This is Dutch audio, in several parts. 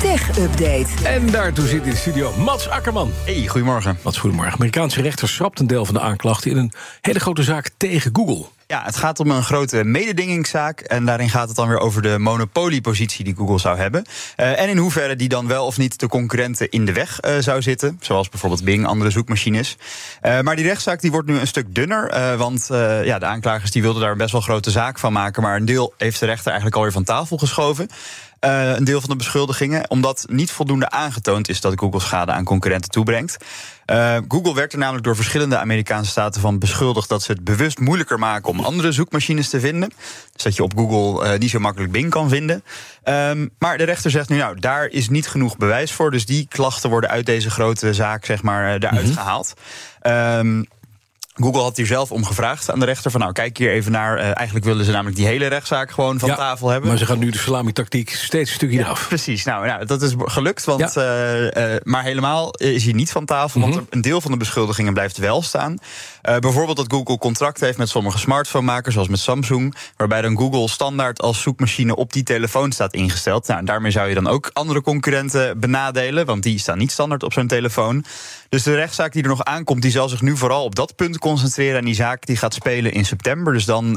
Tech Update. En daartoe zit in de studio Mats Akkerman. Hey, goedemorgen. Mats, goedemorgen. Amerikaanse rechter schrapt een deel van de aanklachten in een hele grote zaak tegen Google. Ja, het gaat om een grote mededingingszaak. En daarin gaat het dan weer over de monopoliepositie die Google zou hebben. En in hoeverre die dan wel of niet de concurrenten in de weg zou zitten. Zoals bijvoorbeeld Bing, andere zoekmachines. Maar die rechtszaak die wordt nu een stuk dunner. Want de aanklagers die wilden daar een best wel grote zaak van maken. Maar een deel heeft de rechter eigenlijk alweer van tafel geschoven. Een deel van de beschuldigingen, omdat niet voldoende aangetoond is dat Google schade aan concurrenten toebrengt. Google werd er namelijk door verschillende Amerikaanse staten van beschuldigd dat ze het bewust moeilijker maken om andere zoekmachines te vinden. Dus dat je op Google niet zo makkelijk Bing kan vinden. Maar de rechter zegt nu, nou, daar is niet genoeg bewijs voor. Dus die klachten worden uit deze grote zaak, zeg maar, eruit gehaald. Google had hier zelf om gevraagd aan de rechter van, nou, kijk hier even naar. Eigenlijk willen ze namelijk die hele rechtszaak gewoon van tafel hebben. Maar ze gaan nu de salami-tactiek steeds een stukje af. Precies, nou, dat is gelukt. Want, maar helemaal is hier niet van tafel. Want een deel van de beschuldigingen blijft wel staan. Bijvoorbeeld dat Google contracten heeft met sommige smartphonemakers, zoals met Samsung, waarbij dan Google standaard als zoekmachine op die telefoon staat ingesteld. Nou, en daarmee zou je dan ook andere concurrenten benadelen, want die staan niet standaard op zo'n telefoon. Dus de rechtszaak die er nog aankomt, die zal zich nu vooral op dat punt concentreren. En die zaak die gaat spelen in september. Dus dan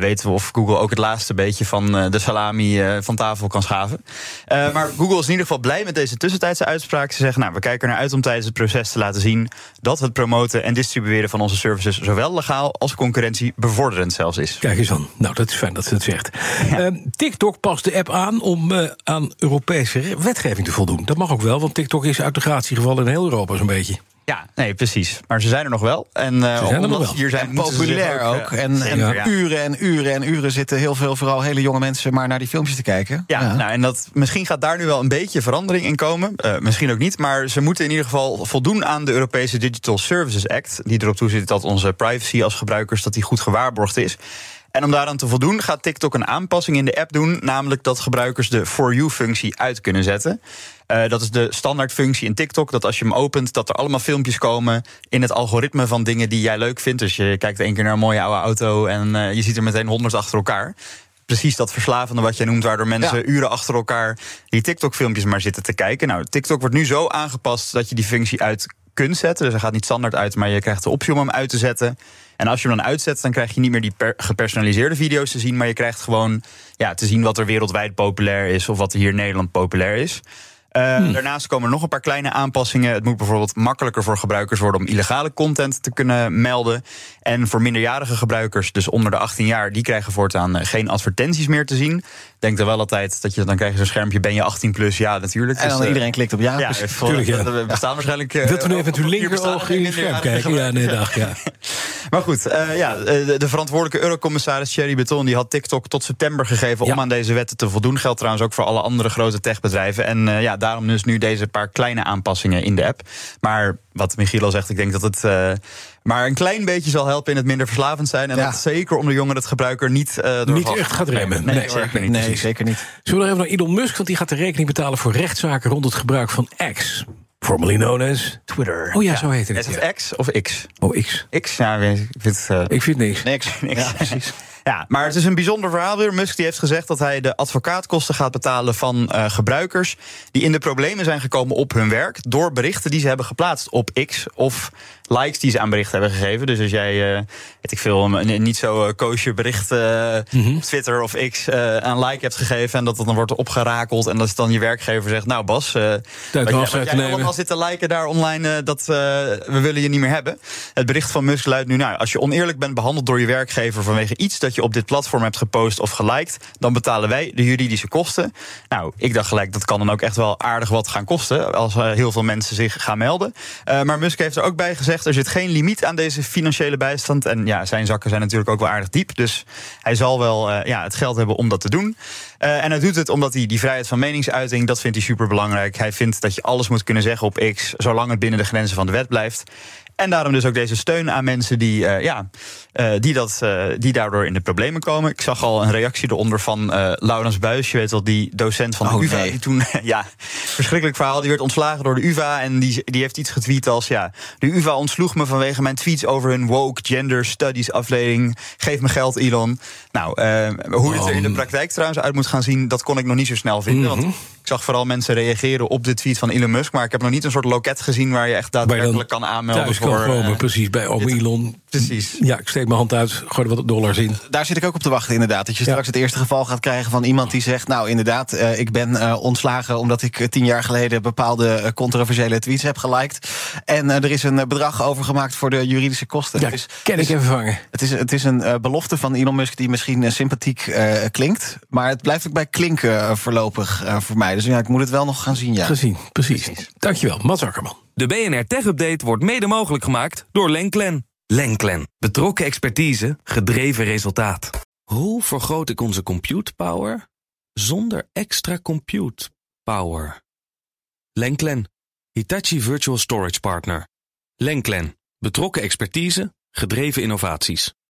weten we of Google ook het laatste beetje van de salami van tafel kan schaven. Maar Google is in ieder geval blij met deze tussentijdse uitspraak. Ze zeggen, nou, we kijken er naar uit om tijdens het proces te laten zien dat het promoten en distribueren van onze services zowel legaal als concurrentie bevorderend zelfs is. Kijk eens aan. Nou, dat is fijn dat ze het zegt. Ja. TikTok past de app aan om aan Europese wetgeving te voldoen. Dat mag ook wel, want TikTok is uit de gratie gevallen in heel Europa zo'n beetje. Ja, nee, precies. Maar ze zijn er nog wel. En hier zijn populair ook. En uren zitten heel veel, vooral hele jonge mensen, maar naar die filmpjes te kijken. Ja. Nou, en dat, misschien gaat daar nu wel een beetje verandering in komen. Misschien ook niet. Maar ze moeten in ieder geval voldoen aan de Europese Digital Services Act. Die erop toeziet dat onze privacy als gebruikers dat die goed gewaarborgd is. En om daaraan te voldoen gaat TikTok een aanpassing in de app doen, namelijk dat gebruikers de For You-functie uit kunnen zetten. Dat is de standaardfunctie in TikTok, dat als je hem opent, dat er allemaal filmpjes komen in het algoritme van dingen die jij leuk vindt. Dus je kijkt één keer naar een mooie oude auto en je ziet er meteen 100 achter elkaar. Precies dat verslavende wat jij noemt, waardoor mensen uren achter elkaar die TikTok-filmpjes maar zitten te kijken. Nou, TikTok wordt nu zo aangepast dat je die functie uit kunt zetten. Dus hij gaat niet standaard uit, maar je krijgt de optie om hem uit te zetten. En als je hem dan uitzet, dan krijg je niet meer die gepersonaliseerde video's te zien, maar je krijgt gewoon te zien wat er wereldwijd populair is of wat er hier in Nederland populair is. Daarnaast komen er nog een paar kleine aanpassingen. Het moet bijvoorbeeld makkelijker voor gebruikers worden om illegale content te kunnen melden. En voor minderjarige gebruikers, dus onder de 18 jaar, die krijgen voortaan geen advertenties meer te zien. Denk er wel altijd dat je dan krijgt zo'n schermpje, ben je 18 plus? Ja, natuurlijk. En dan iedereen klikt op ja. Ja, natuurlijk. We bestaan waarschijnlijk. Dat we nu even met uw linkeroog in je scherm kijken. Ja, nee, dag. Ja. Maar goed, de verantwoordelijke eurocommissaris Thierry Breton die had TikTok tot september gegeven om aan deze wetten te voldoen. Geldt trouwens ook voor alle andere grote techbedrijven. En daarom dus nu deze paar kleine aanpassingen in de app. Maar wat Michiel al zegt, ik denk dat het maar een klein beetje zal helpen in het minder verslavend zijn. En dat zeker om de jongeren het gebruiker niet door niet echt gaat remmen. Nee, zeker niet. Zullen we nog even naar Elon Musk, want die gaat de rekening betalen voor rechtszaken rond het gebruik van X. Formerly known as Twitter. Oh ja, zo heet het. Is het X of X? Oh, X. X, ik vind niks. Niks. Ja, precies. Ja, maar het is een bijzonder verhaal weer. Musk die heeft gezegd dat hij de advocaatkosten gaat betalen van gebruikers die in de problemen zijn gekomen op hun werk door berichten die ze hebben geplaatst op X of likes die ze aan berichten hebben gegeven. Dus als jij, een niet zo koosje bericht op Twitter of X aan like hebt gegeven en dat dan wordt opgerakeld en dat dan je werkgever zegt, nou Bas, wat jij allemaal zit te liken daar online, we willen je niet meer hebben. Het bericht van Musk luidt nu, nou, als je oneerlijk bent behandeld door je werkgever vanwege iets dat je op dit platform hebt gepost of geliked, dan betalen wij de juridische kosten. Nou, ik dacht gelijk, dat kan dan ook echt wel aardig wat gaan kosten als heel veel mensen zich gaan melden. Maar Musk heeft er ook bij gezegd, er zit geen limiet aan deze financiële bijstand. En ja, zijn zakken zijn natuurlijk ook wel aardig diep. Dus hij zal wel het geld hebben om dat te doen. En hij doet het omdat hij die vrijheid van meningsuiting, dat vindt hij superbelangrijk. Hij vindt dat je alles moet kunnen zeggen op X, zolang het binnen de grenzen van de wet blijft. En daarom dus ook deze steun aan mensen die daardoor in de problemen komen. Ik zag al een reactie eronder van Laurens Buijs. Je weet wel, die docent van de UvA. Nee. Die toen, ja, verschrikkelijk verhaal. Die werd ontslagen door de UvA. En die heeft iets getweet als, ja, de UvA ontsloeg me vanwege mijn tweets over hun woke gender studies afdeling. Geef me geld, Elon. Nou, hoe het er in de praktijk trouwens uit moet gaan zien, dat kon ik nog niet zo snel vinden. Mm-hmm. Want ik zag vooral mensen reageren op de tweet van Elon Musk. Maar ik heb nog niet een soort loket gezien waar je echt daadwerkelijk kan aanmelden voor... precies, bij Elon. Precies. Ja, ik steek mijn hand uit, gooi er wat dollars in. Daar zit ik ook op te wachten, inderdaad. Dat je straks het eerste geval gaat krijgen van iemand die zegt... nou, inderdaad, ik ben ontslagen omdat ik 10 jaar geleden... bepaalde controversiële tweets heb geliked. En er is een bedrag overgemaakt voor de juridische kosten. Ja, dus, ken ik even vangen. Het is een belofte van Elon Musk die misschien sympathiek klinkt. Maar het blijft ook bij klinken voorlopig voor mij. Dus ja, ik moet het wel nog gaan zien. Ja. Gezien, precies. Dankjewel, Mats Akkerman. De BNR Tech Update wordt mede mogelijk gemaakt door Lenklen. Lenklen. Betrokken expertise, gedreven resultaat. Hoe vergroot ik onze compute power zonder extra compute power? Lenklen. Hitachi Virtual Storage Partner. Lenklen. Betrokken expertise, gedreven innovaties.